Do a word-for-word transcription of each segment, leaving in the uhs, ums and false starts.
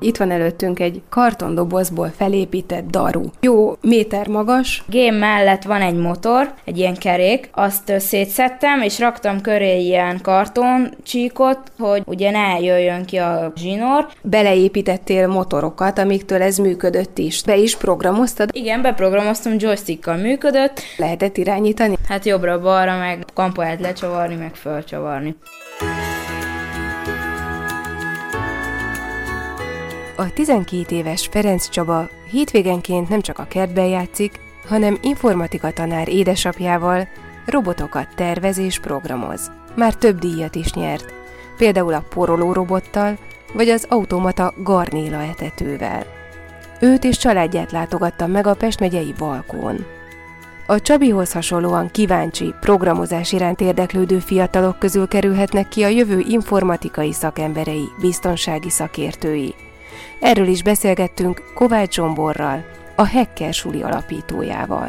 Itt van előttünk egy kartondobozból felépített daru. Jó méter magas. Gém mellett van egy motor, egy ilyen kerék. Azt szétszedtem, és raktam köré ilyen kartoncsíkot, hogy ugye ne jöjjön ki a zsinór. Beleépítettél motorokat, amiktől ez működött is. Be is programoztad? Igen, beprogramoztam, joystickkal működött. Lehetett irányítani? Hát jobbra-balra, meg kampóját lecsavarni, meg fölcsavarni. A tizenkét éves Ferenc Csaba hétvégenként nem csak a kertben játszik, hanem informatika tanár édesapjával robotokat tervez és programoz. Már több díjat is nyert, például a poroló robottal, vagy az automata garnéla etetővel. Őt és családját látogatta meg a Pest megyei Balkón. A Csabihoz hasonlóan kíváncsi, programozás iránt érdeklődő fiatalok közül kerülhetnek ki a jövő informatikai szakemberei, biztonsági szakértői. Erről is beszélgettünk Kovács Zsomborral, a Hacker Suli alapítójával.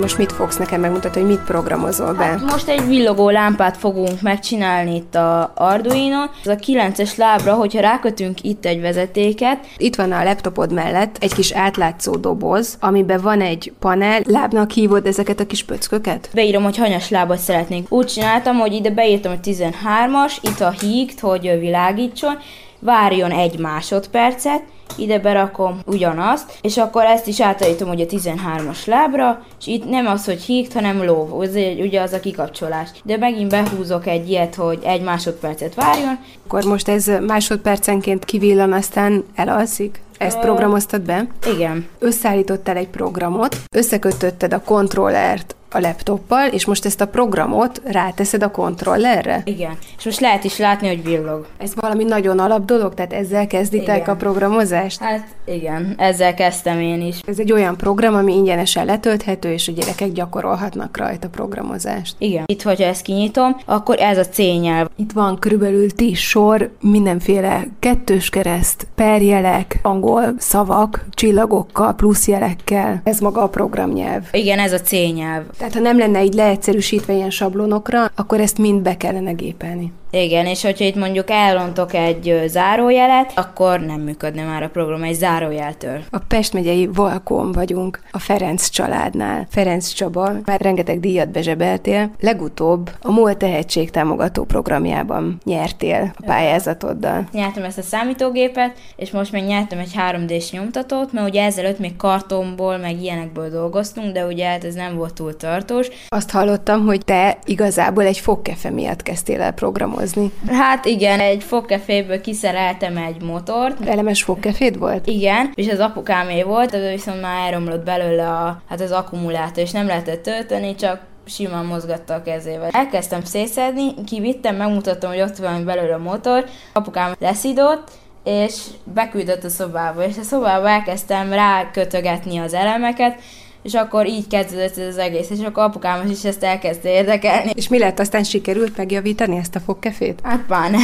Most mit fogsz nekem megmutatni, hogy mit programozol be? Hát most egy villogó lámpát fogunk megcsinálni itt a Arduinon. Ez a kilences lábra, hogyha rákötünk itt egy vezetéket. Itt van a laptopod mellett egy kis átlátszó doboz, amiben van egy panel. Lábnak hívod ezeket a kis pöcköket? Beírom, hogy hanyas lábat szeretnénk. Úgy csináltam, hogy ide beírtam a tizenhármas, itt a hígt, hogy világítson, várjon egy másodpercet, ide berakom ugyanazt, és akkor ezt is átállítom ugye tizenhármas lábra, és itt nem az, hogy hígt, hanem lóv, az, ugye az a kikapcsolás. De megint behúzok egy ilyet, hogy egy másodpercet várjon. Akkor most ez másodpercenként kivillan, aztán elalszik? Ezt programoztad be? Igen. Összeállítottál egy programot, összekötötted a kontrollert a laptoppal, és most ezt a programot ráteszed a kontrollerre? Igen. És most lehet is látni, hogy villog. Ez valami nagyon alap dolog, tehát ezzel kezditek igen. a programozást? Hát igen, ezzel kezdtem én is. Ez egy olyan program, ami ingyenesen letölthető, és a gyerekek gyakorolhatnak rajta programozást. Igen. Itt, hogyha ezt kinyitom, akkor ez a C-nyelv. Itt van körülbelül tíz sor, mindenféle kettős kereszt, perjelek, angol szavak, csillagokkal, pluszjelekkel. Ez maga a programnyelv. Igen, ez a C-nyelv. Tehát ha nem lenne így leegyszerűsítve ilyen sablonokra, akkor ezt mind be kellene gépelni. Igen, és hogyha itt mondjuk elrontok egy zárójelet, akkor nem működne már a program egy zárójeltől. A Pest megyei Balkón vagyunk, a Ferenc családnál. Ferenc Csaba, már rengeteg díjat bezsebeltél, legutóbb a Mol Tehetség támogató programjában nyertél a pályázatoddal. Nyertem ezt a számítógépet, és most még nyertem egy három dés nyomtatót, mert ugye ezelőtt még kartonból, meg ilyenekből dolgoztunk, de ugye hát ez nem volt túl tartós. Azt hallottam, hogy te igazából egy fogkefe miatt kezdtél el programozni. Hát igen, egy fogkeféből kiszereltem egy motort. Elemes fogkeféd volt? Igen, és az apukámé volt, de viszont már elromlott belőle a, hát az akkumulátor, és nem lehetett tölteni, csak simán mozgatta a kezével. Elkezdtem szétszedni, kivittem, megmutattam, hogy ott van belőle a motor, apukám leszidott, és beküldött a szobába, és a szobába elkezdtem rákötögetni az elemeket, és akkor így kezdődött ez az egész, és akkor apukám is ezt elkezdte érdekelni. És mi lett, aztán sikerült megjavítani ezt a fogkefét? Hát már nem.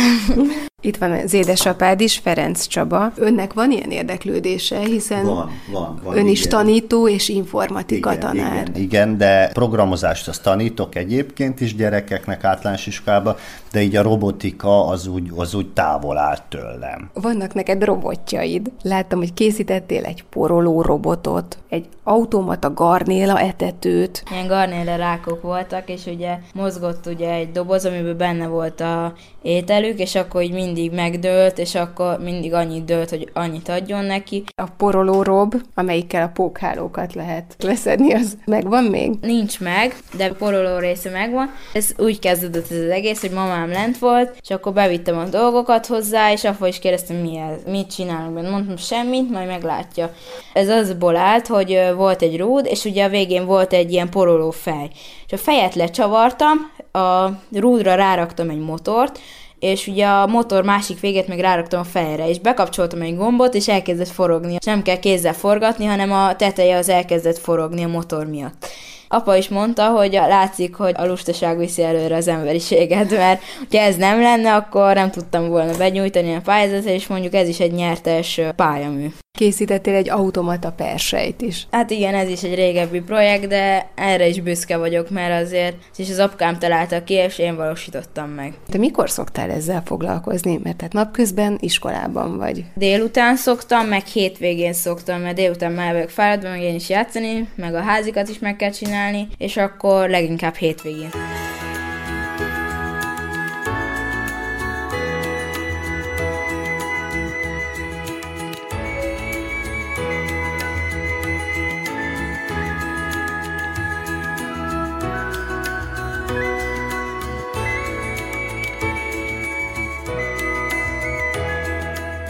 Itt van az édesapád is, Ferenc Csaba. Önnek van ilyen érdeklődése, hiszen van, van, van, ön igen. is tanító és informatika igen, tanár. Igen, igen, de programozást azt tanítok egyébként is gyerekeknek általános iskolában, de így a robotika az úgy, az úgy távol áll tőlem. Vannak neked robotjaid. Láttam, hogy készítettél egy poroló robotot, egy automata garnéla etetőt. Ilyen garnéla rákok voltak, és ugye mozgott ugye egy doboz, amiben benne volt a ételük, és akkor így mind mindig megdőlt, és akkor mindig annyit dőlt, hogy annyit adjon neki. A poroló rob, amelyikkel a pókhálókat lehet leszedni, az megvan még? Nincs meg, de a poroló része megvan. Ez úgy kezdődött ez az egész, hogy mamám lent volt, és akkor bevittem a dolgokat hozzá, és akkor is kérdeztem, mi ez, mit csinálunk benne. Mondtam, semmit, majd meglátja. Ez azból állt, hogy volt egy rúd, és ugye a végén volt egy ilyen poroló fej. És a fejet lecsavartam, a rúdra ráraktam egy motort, és ugye a motor másik végét meg ráraktam a fejre, és bekapcsoltam egy gombot, és elkezdett forogni. Nem kell kézzel forgatni, hanem a teteje az elkezdett forogni a motor miatt. apa is mondta, hogy látszik, hogy a lustaság viszi előre az emberiséget, mert ha ez nem lenne, akkor nem tudtam volna benyújtani a pályázatot, és mondjuk ez is egy nyertes pályamű. Készítettél egy automata persejt is. Hát igen, ez is egy régebbi projekt, de erre is büszke vagyok, mert azért és az apukám találta ki, és én valósítottam meg. Te mikor szoktál ezzel foglalkozni? Mert hát napközben iskolában vagy. Délután szoktam, meg hétvégén szoktam, mert délután már vagyok fáradva, meg én is játszani, meg a házikat is meg kell csinálni, és akkor leginkább hétvégén.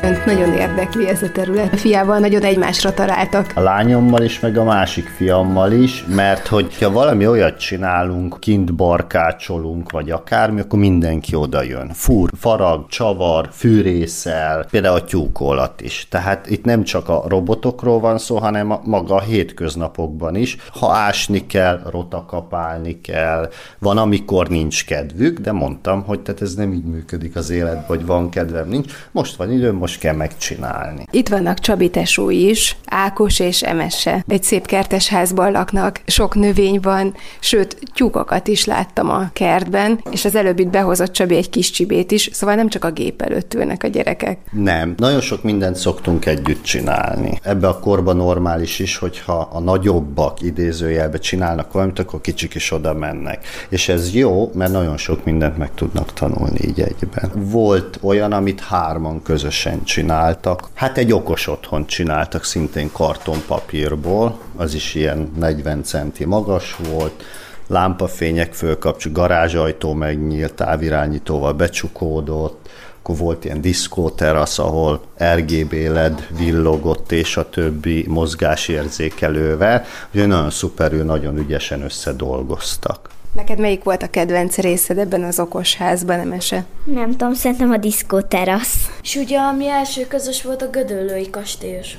Önt nagyon érdekli ez a terület. A fiával nagyon egymásra találtak. A lányommal is, meg a másik fiammal is, mert hogyha valami olyat csinálunk, kint barkácsolunk, vagy akármi, akkor mindenki oda jön. Fúr, farag, csavar, fűrészel, például a tyúkolat is. Tehát itt nem csak a robotokról van szó, hanem a maga a hétköznapokban is. Ha ásni kell, rotakapálni kell, van, amikor nincs kedvük, de mondtam, hogy tehát ez nem így működik az életben, hogy van kedvem, nincs. Most van időm, most kell megcsinálni. Itt vannak Csabi tesói is, Ákos és Emese. Egy szép kertes házban laknak, sok növény van, sőt, tyúkokat is láttam a kertben, és az előbb itt behozott Csabi egy kis csibét is, szóval nem csak a gép előtt ülnek a gyerekek. Nem, nagyon sok mindent szoktunk együtt csinálni. Ebbe a korban normális is, hogyha a nagyobbak idézőjelbe csinálnak valamit, akkor kicsik is oda mennek. És ez jó, mert nagyon sok mindent meg tudnak tanulni így egyben. Volt olyan, amit hárman közösen csináltak. Hát egy okos otthont csináltak szintén kartonpapírból, az is ilyen negyven centi magas volt, lámpafények fölkapcsol, garázsajtó megnyílt, távirányítóval becsukódott, akkor volt ilyen diszkóterasz, ahol er gé bé led villogott, és a többi mozgásérzékelővel, ugye nagyon szuperül, nagyon ügyesen összedolgoztak. Neked melyik volt a kedvenc részed ebben az okos házban, Emese? Nem tudom, szerintem a diszkóterasz. És ugye a mi első közös volt a Gödöllői kastélyos.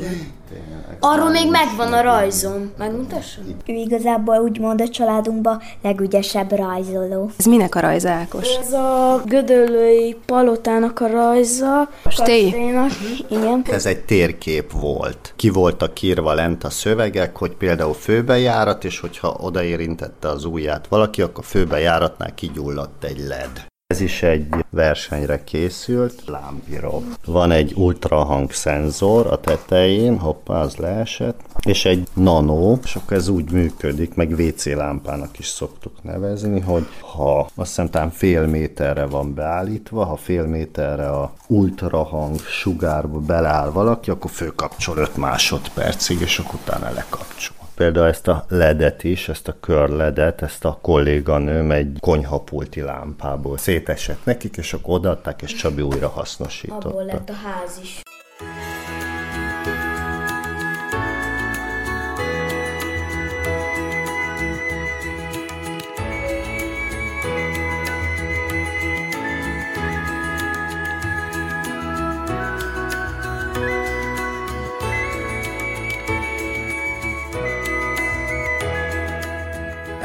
Arról még megvan a rajzom. Megmutassam? Ő igazából úgymond a családunkban legügyesebb rajzoló. Ez minek a rajza, Ákos? Ez a Gödöllői palotának a rajza. Kastélynak. Igen. Ez egy térkép volt. Ki voltak írva lent a szövegek, hogy például főbejárat, és hogyha odaérintette az ujját valaki, akkor főbejáratnál kigyulladt egy led. Ez is egy versenyre készült lámpirob. Van egy ultrahangszenzor a tetején, hoppá, az leesett, és egy nano, és akkor ez úgy működik, meg vé cé lámpának is szoktuk nevezni, hogy ha azt hiszem talán fél méterre van beállítva, ha fél méterre a ultrahang sugárba beláll valaki, akkor fölkapcsol öt másodpercig, és akkor utána lekapcsol. Például ezt a ledet is, ezt a körledet, ezt a kolléganőm egy konyhapulti lámpából szétesett nekik, és akkor odaadták, és Csabi újra hasznosította. Abból lett a ház is.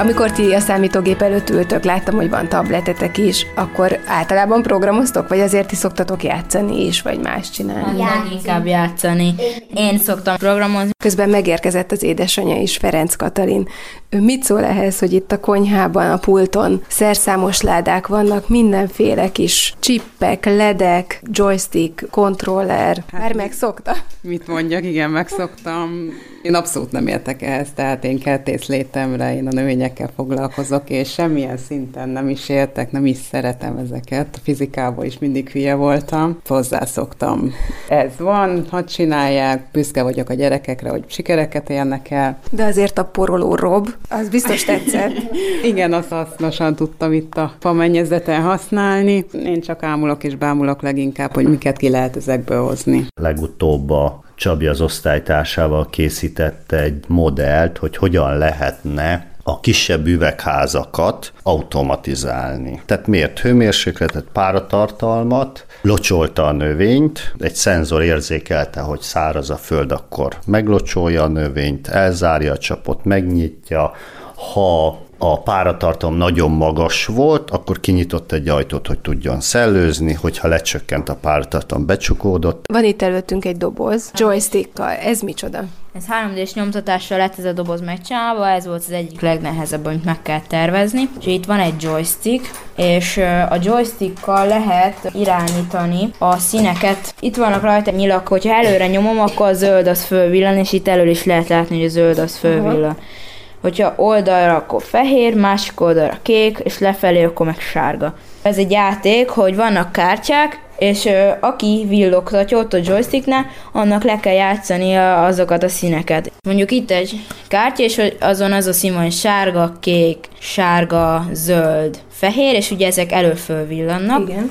Amikor ti a számítógép előtt ültök, láttam, hogy van tabletetek is, akkor általában programoztok, vagy azért ti szoktatok játszani is, vagy más csinálni? Játszani. Inkább játszani. Én szoktam programozni. Közben megérkezett az édesanyja is, Ferenc Katalin. Ő mit szól ehhez, hogy itt a konyhában, a pulton szerszámos ládák vannak, mindenféle kis csippek, ledek, joystick, kontroller. Hát már megszokta? Mit mondjak, igen, megszoktam. Én abszolút nem értek ehhez, tehát én kertész létemre, én a növényekkel foglalkozok, és semmilyen szinten nem is értek, nem is szeretem ezeket. A fizikából is mindig hülye voltam, hozzászoktam. Ez van, ha csinálják, büszke vagyok a gyerekekre, hogy sikereket érnek el. De azért a poroló rob, az biztos tetszett. Igen, azt hasznosan tudtam itt a famennyezzeten használni. Én csak ámulok és bámulok leginkább, hogy miket ki lehet ezekből hozni. Legutóbb a Csabi az osztálytársával készítette egy modellt, hogy hogyan lehetne a kisebb üvegházakat automatizálni. Tehát mért hőmérsékletet, páratartalmat, locsolta a növényt, egy szenzor érzékelte, hogy száraz a föld, akkor meglocsolja a növényt, elzárja a csapot, megnyitja, ha a páratartalom nagyon magas volt, akkor kinyitott egy ajtót, hogy tudjon szellőzni, hogyha lecsökkent a páratartalom, becsukódott. Van itt előttünk egy doboz, joystickkal. Ez micsoda? Ez három dés nyomtatással lett ez a doboz megcsinálva, ez volt az egyik legnehezebb, amit meg kell tervezni. És itt van egy joystick, és a joystickkal lehet irányítani a színeket. Itt vannak rajta nyilak, hogyha előre nyomom, akkor a zöld az fölvillan, és itt elől is lehet látni, hogy a zöld az fölvillan. Hogyha oldalra, akkor fehér, másik oldalra kék, és lefelé, akkor meg sárga. Ez egy játék, hogy vannak kártyák, és ö, aki villogtatja ott a joysticknál, annak le kell játszani a, azokat a színeket. Mondjuk itt egy kártya, és azon az a szín van, sárga, kék, sárga, zöld, fehér, és ugye ezek előfölvillannak. Igen.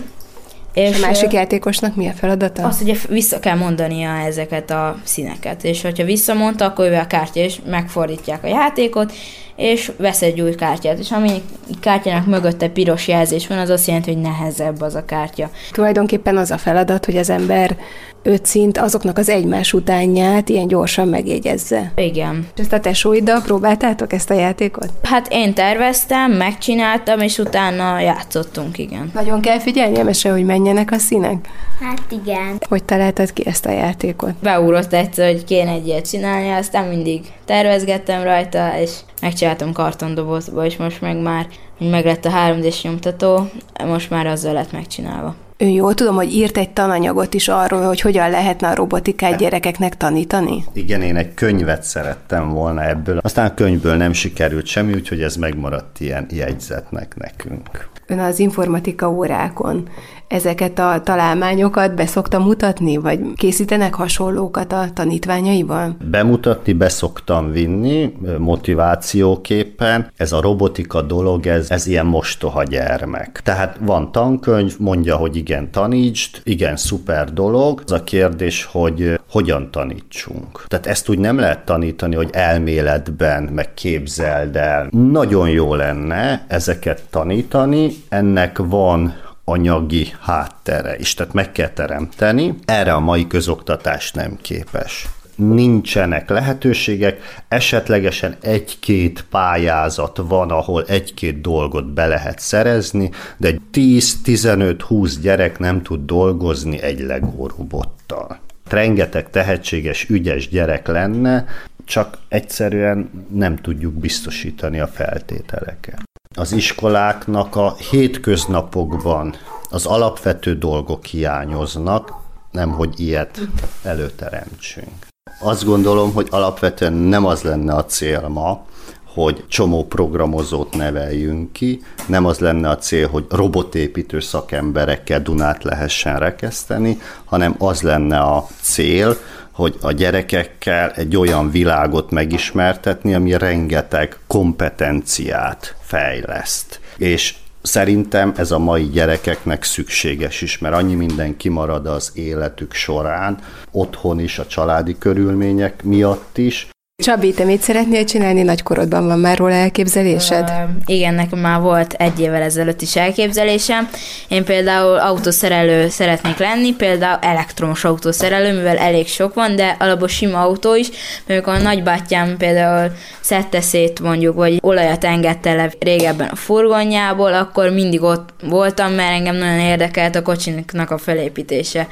És, és a másik játékosnak mi a feladata? Azt, hogy vissza kell mondania ezeket a színeket, és hogyha visszamondta, akkor jövő a kártya, és megfordítják a játékot, és vesz egy új kártyát, és ami kártyának mögötte piros jelzés van, az azt jelenti, hogy nehezebb az a kártya. Tulajdonképpen az a feladat, hogy az ember öt szint azoknak az egymás utánját ilyen gyorsan megjegyezze. Igen. És ezt a tesóiddal próbáltátok ezt a játékot? Hát én terveztem, megcsináltam, és utána játszottunk, igen. Nagyon kell figyelni, Emese, hogy menjenek a színek? Hát igen. Hogy találtad ki ezt a játékot? Beúrott egyszer, hogy kéne egy ilyet csinálni, aztán mindig tervezgettem rajta, és megcsináltam kartondobozba, és most meg már meg lett a három dés nyomtató, most már azzal lett megcsinálva. Ön jól tudom, hogy írt egy tananyagot is arról, hogy hogyan lehetne a robotikát gyerekeknek tanítani? Igen, én egy könyvet szerettem volna ebből. Aztán a könyvből nem sikerült semmi, úgyhogy ez megmaradt ilyen jegyzetnek nekünk. Ön az informatika órákon ezeket a találmányokat be szokta mutatni, vagy készítenek hasonlókat a tanítványaival? Bemutatni be szoktam vinni, motivációképpen. Ez a robotika dolog, ez, ez ilyen mostoha gyermek. Tehát van tankönyv, mondja, hogy igen, tanítsd, igen, szuper dolog. Az a kérdés, hogy hogyan tanítsunk. Tehát ezt úgy nem lehet tanítani, hogy elméletben, meg képzeld el. Nagyon jó lenne ezeket tanítani, ennek van anyagi háttere is, tehát meg kell teremteni. Erre a mai közoktatás nem képes. Nincsenek lehetőségek, esetlegesen egy-két pályázat van, ahol egy-két dolgot be lehet szerezni, de tíz-tizenöt-húsz gyerek nem tud dolgozni egy LEGO robottal. Rengeteg tehetséges, ügyes gyerek lenne, csak egyszerűen nem tudjuk biztosítani a feltételeket. Az iskoláknak a hétköznapokban az alapvető dolgok hiányoznak, nemhogy ilyet előteremtsünk. Azt gondolom, hogy alapvetően nem az lenne a cél ma, hogy csomó programozót neveljünk ki, nem az lenne a cél, hogy robotépítő szakemberekkel Dunát lehessen rekeszteni, hanem az lenne a cél, hogy a gyerekekkel egy olyan világot megismertetni, ami rengeteg kompetenciát fejleszt. És szerintem ez a mai gyerekeknek szükséges is, mert annyi minden kimarad az életük során, otthon is, a családi körülmények miatt is. Csabi, te mit szeretnél csinálni? Nagykorodban van már róla elképzelésed? Uh, igen, nekem már volt egy évvel ezelőtt is elképzelésem. Én például autószerelő szeretnék lenni, például elektromos autószerelő, mivel elég sok van, de alapból sima autó is, mert a nagybátyám például szedte szét mondjuk, vagy olajat engedte le régebben a furgonjából, akkor mindig ott voltam, mert engem nagyon érdekelt a kocsinknak a felépítése.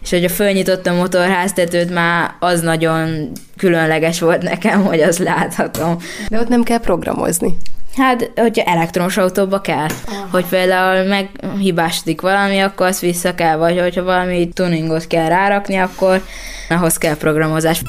És hogyha fölnyitottam a motorháztetőt, már az nagyon különleges volt nekem, hogy azt láthatom. De ott nem kell programozni. Hát, hogyha elektromos autóba kell, ah. hogy például meghibásodik valami, akkor azt vissza kell, vagy hogyha valami tuningot kell rárakni, akkor ahhoz kell programozás.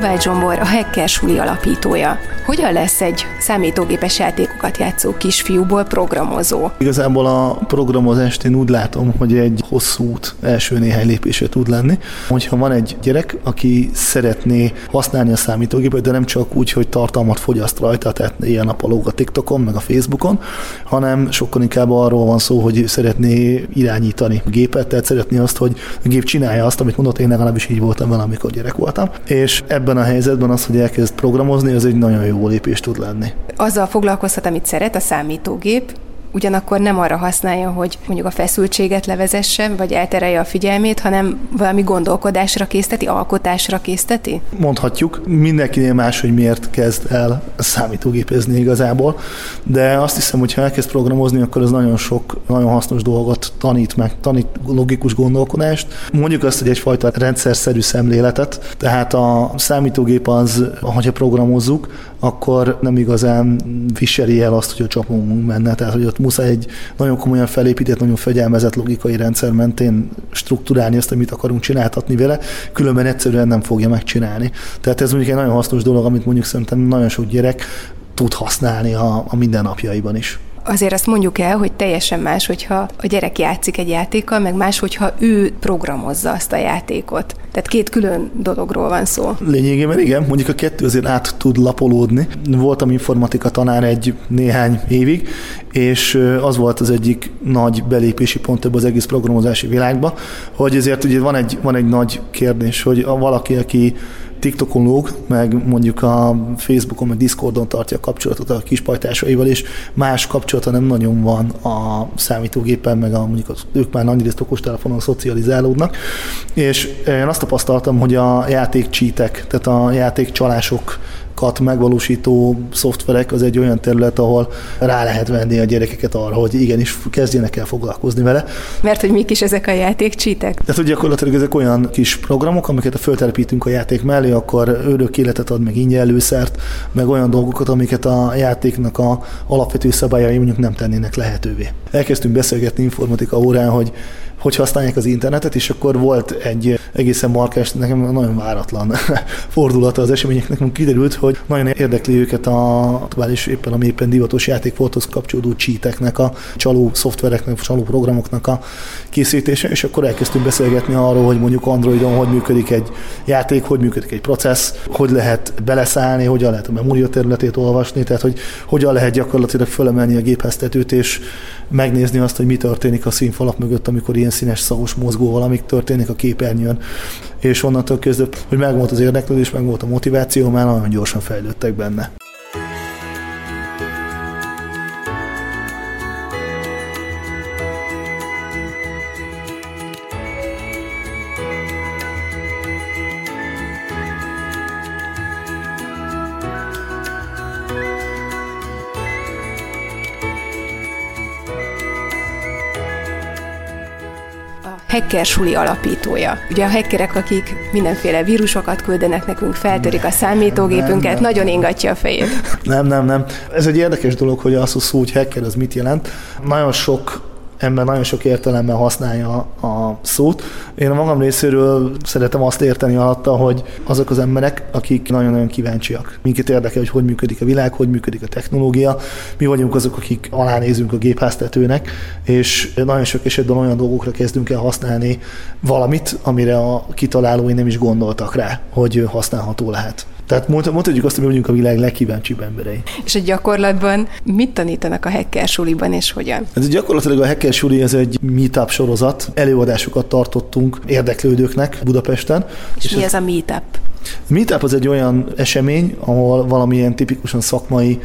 Kovács Zsombor, a Hacker Suli alapítója. Hogyan lesz egy számítógépes játékokat játszó kisfiúból programozó? Igazából a programozást én úgy látom, hogy egy hosszú út első néhány lépésre tud lenni. Hogyha van egy gyerek, aki szeretné használni a számítógépet, de nem csak úgy, hogy tartalmat fogyaszt rajta, tehát ilyen a palóg a TikTokon, meg a Facebookon, hanem sokkal inkább arról van szó, hogy szeretné irányítani a gépet, tehát szeretné azt, hogy a gép csinálja azt, amit mondott, én legalábbis így voltam vele, amikor gyerek voltam. És ebben a helyzetben az, hogy elkezd programozni, az egy nagyon jó lépés tud lenni. Azzal foglalkozhat, amit szeret, a számítógép, ugyanakkor nem arra használja, hogy mondjuk a feszültséget levezesse, vagy elterelje a figyelmét, hanem valami gondolkodásra készteti, alkotásra készteti? Mondhatjuk, mindenkinél más, hogy miért kezd el számítógépezni igazából, de azt hiszem, hogy ha elkezd programozni, akkor ez nagyon sok, nagyon hasznos dolgot tanít meg, tanít logikus gondolkodást. Mondjuk azt, hogy egyfajta rendszerszerű szemléletet, tehát a számítógép az, ahogyha programozzuk, akkor nem igazán viseli el azt, hogy a csapómunk menne, tehát hogy ott muszáj egy nagyon komolyan felépített, nagyon fegyelmezett logikai rendszer mentén strukturálni azt, amit akarunk csináltatni vele, különben egyszerűen nem fogja megcsinálni. Tehát ez mondjuk egy nagyon hasznos dolog, amit mondjuk szerintem nagyon sok gyerek tud használni a, a mindennapjaiban is. Azért azt mondjuk el, hogy teljesen más, hogyha a gyerek játszik egy játékkal, meg más, hogyha ő programozza azt a játékot. Tehát két külön dologról van szó. Lényegében igen, mondjuk a kettő azért át tud lapolódni. Voltam informatika tanár egy néhány évig, és az volt az egyik nagy belépési pont ebbe az egész programozási világba, hogy ezért ugye van egy, van egy nagy kérdés, hogy valaki, aki TikTokon lóg, meg mondjuk a Facebookon, meg Discordon tartja a kapcsolatot a kispajtásaival, és más kapcsolata nem nagyon van a számítógépen, meg a, mondjuk az, ők már nagyrészt okostelefonon szocializálódnak, és én azt tapasztaltam, hogy a játékcsítek, tehát a játékcsalások megvalósító szoftverek az egy olyan terület, ahol rá lehet venni a gyerekeket arra, hogy igenis kezdjenek el foglalkozni vele. Mert hogy mik is ezek a játékcsítek? Tehát, hogy gyakorlatilag ezek olyan kis programok, amiket ha föltelepítünk a játék mellé, akkor örök életet ad, meg ingyen lőszert, meg olyan dolgokat, amiket a játéknak a alapvető szabályai mondjuk nem tennének lehetővé. Elkezdtünk beszélgetni informatika órán, hogy hogy használják az internetet, és akkor volt egy egészen markás, nekem nagyon váratlan fordulata az eseményeknek, mert kiderült, hogy nagyon érdekli őket a és éppen a éppen divatos játékfolthoz kapcsolódó cheateknek, a csaló szoftvereknek, a csaló programoknak a készítése, és akkor elkezdtünk beszélgetni arról, hogy mondjuk Androidon hogy működik egy játék, hogy működik egy processz, hogy lehet beleszállni, hogyan lehet a memória területét olvasni, tehát hogy hogyan lehet gyakorlatilag fölemelni a gépheztetőt, és megnézni azt, hogy mi történik a színfalak mögött, amikor ilyen színes szagos mozgóval, amik történik a képernyőn. És onnantól kezdve, hogy megvolt az érdeklődés, megvolt a motiváció, már nagyon gyorsan fejlődtek benne. Hacker Suli alapítója. Ugye a hackerek, akik mindenféle vírusokat küldenek nekünk, feltörik a számítógépünket, nem, nem. Nagyon ingatja a fejét. Nem, nem, nem. Ez egy érdekes dolog, hogy az a szó, hogy hacker, az mit jelent. Nagyon sok ember nagyon sok értelemben használja a szót. Én a magam részéről szeretem azt érteni alatta, hogy azok az emberek, akik nagyon-nagyon kíváncsiak. Minket érdekel, hogy hogy működik a világ, hogy működik a technológia. Mi vagyunk azok, akik alánézünk a gépháztetőnek, és nagyon sok esetben olyan dolgokra kezdünk el használni valamit, amire a kitalálói nem is gondoltak rá, hogy használható lehet. Tehát mondhatjuk azt, hogy vagyunk a világ legkíváncsibb emberei. És a gyakorlatban mit tanítanak a Hacker Suliban, és hogyan? Ez gyakorlatilag a Hacker Suli ez egy meetup sorozat. Előadásokat tartottunk érdeklődőknek Budapesten. És, és mi ez a meetup? Meetup az egy olyan esemény, ahol valamilyen tipikusan szakmai,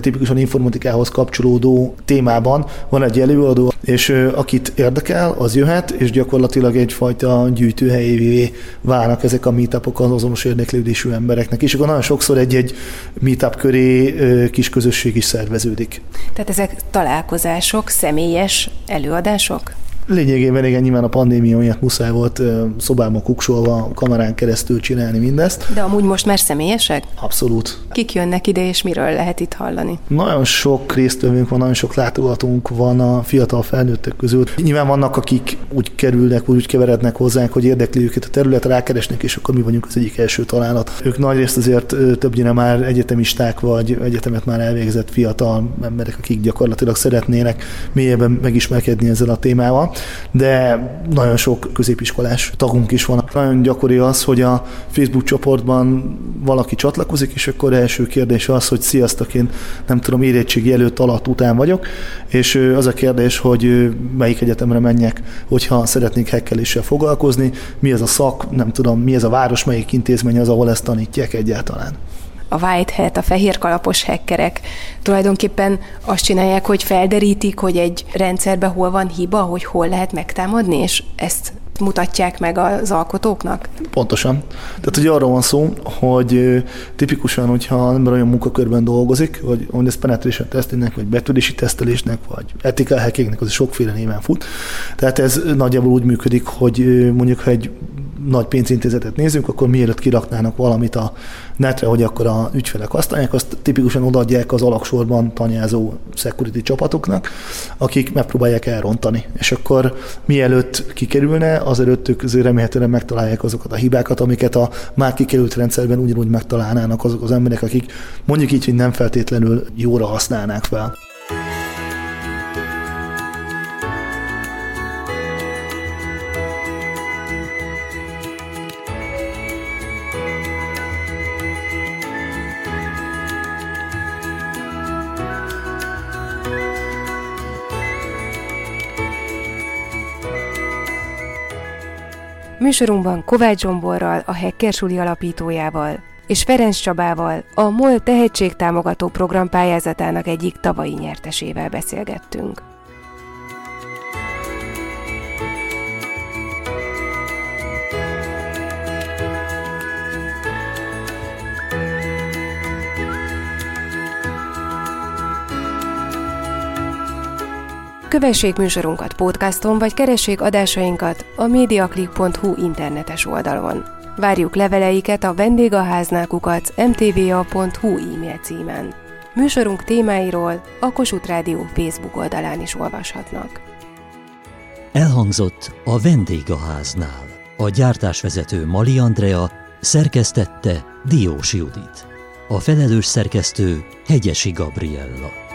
tipikusan informatikához kapcsolódó témában van egy előadó, és akit érdekel, az jöhet, és gyakorlatilag egyfajta gyűjtőhelyévé válnak ezek a meetupok az azonos érdeklődésű embereknek, és akkor nagyon sokszor egy-egy meetup köré kis közösség is szerveződik. Tehát ezek találkozások, személyes előadások? Lényegében igen, nyilván a pandémia miatt muszáj volt szobámon kuksolva, kamerán keresztül csinálni mindezt. De amúgy most már személyesek? Abszolút. Kik jönnek ide, és miről lehet itt hallani? Nagyon sok résztvevőnk van, nagyon sok látogatónk van a fiatal felnőttek közül. Nyilván vannak, akik úgy kerülnek, úgy keverednek hozzánk, hogy érdekli őket a terület, rákeresnek, és akkor mi vagyunk az egyik első találat. Ők nagyrészt azért többnyire már egyetemisták vagy egyetemet már elvégzett fiatal emberek, akik gyakorlatilag szeretnének mélyebben megismerkedni ezzel a témával. De nagyon sok középiskolás tagunk is van. Nagyon gyakori az, hogy a Facebook csoportban valaki csatlakozik, és akkor első kérdés az, hogy sziasztok, én nem tudom, érettségi előtt, alatt, után vagyok, és az a kérdés, hogy melyik egyetemre menjek, hogyha szeretnék hekkeléssel foglalkozni, mi ez a szak, nem tudom, mi ez a város, melyik intézmény az, ahol ezt tanítják egyáltalán. A white hat, a fehér kalapos hackerek tulajdonképpen azt csinálják, hogy felderítik, hogy egy rendszerben hol van hiba, hogy hol lehet megtámadni, és ezt mutatják meg az alkotóknak? Pontosan. Tehát, hogy arról van szó, hogy tipikusan, hogyha az ember olyan munkakörben dolgozik, vagy hogy ez penetration testingnek, vagy betűrési tesztelésnek, vagy ethical hackingnek, az sokféle néven fut. Tehát ez nagyjából úgy működik, hogy mondjuk, ha egy nagy pénzintézetet nézzünk, akkor mielőtt kiraknának valamit a netre, hogy akkor a ügyfelek használják, azt tipikusan odaadják az alaksorban tanyázó security csapatoknak, akik megpróbálják elrontani. És akkor mielőtt kikerülne, azelőtt ők remélhetően megtalálják azokat a hibákat, amiket a már kikerült rendszerben ugyanúgy megtalálnának azok az emberek, akik mondjuk így, hogy nem feltétlenül jóra használnák fel. Műsorunkban Kovács Zsomborral, a Hacker Suli alapítójával és Ferenc Csabával, a Mol Tehetség támogató program pályázatának egyik tavalyi nyertesével beszélgettünk. Kövessék műsorunkat podcaston, vagy keressék adásainkat a médiaklik pont hu internetes oldalon. Várjuk leveleiket a vendégháznál kukac em té vé á pont hu e-mail címen. Műsorunk témáiról a Kossuth Rádió Facebook oldalán is olvashatnak. Elhangzott a vendégháznál. A gyártásvezető Mali Andrea, szerkesztette Diós Judit. A felelős szerkesztő Hegyesi Gabriella.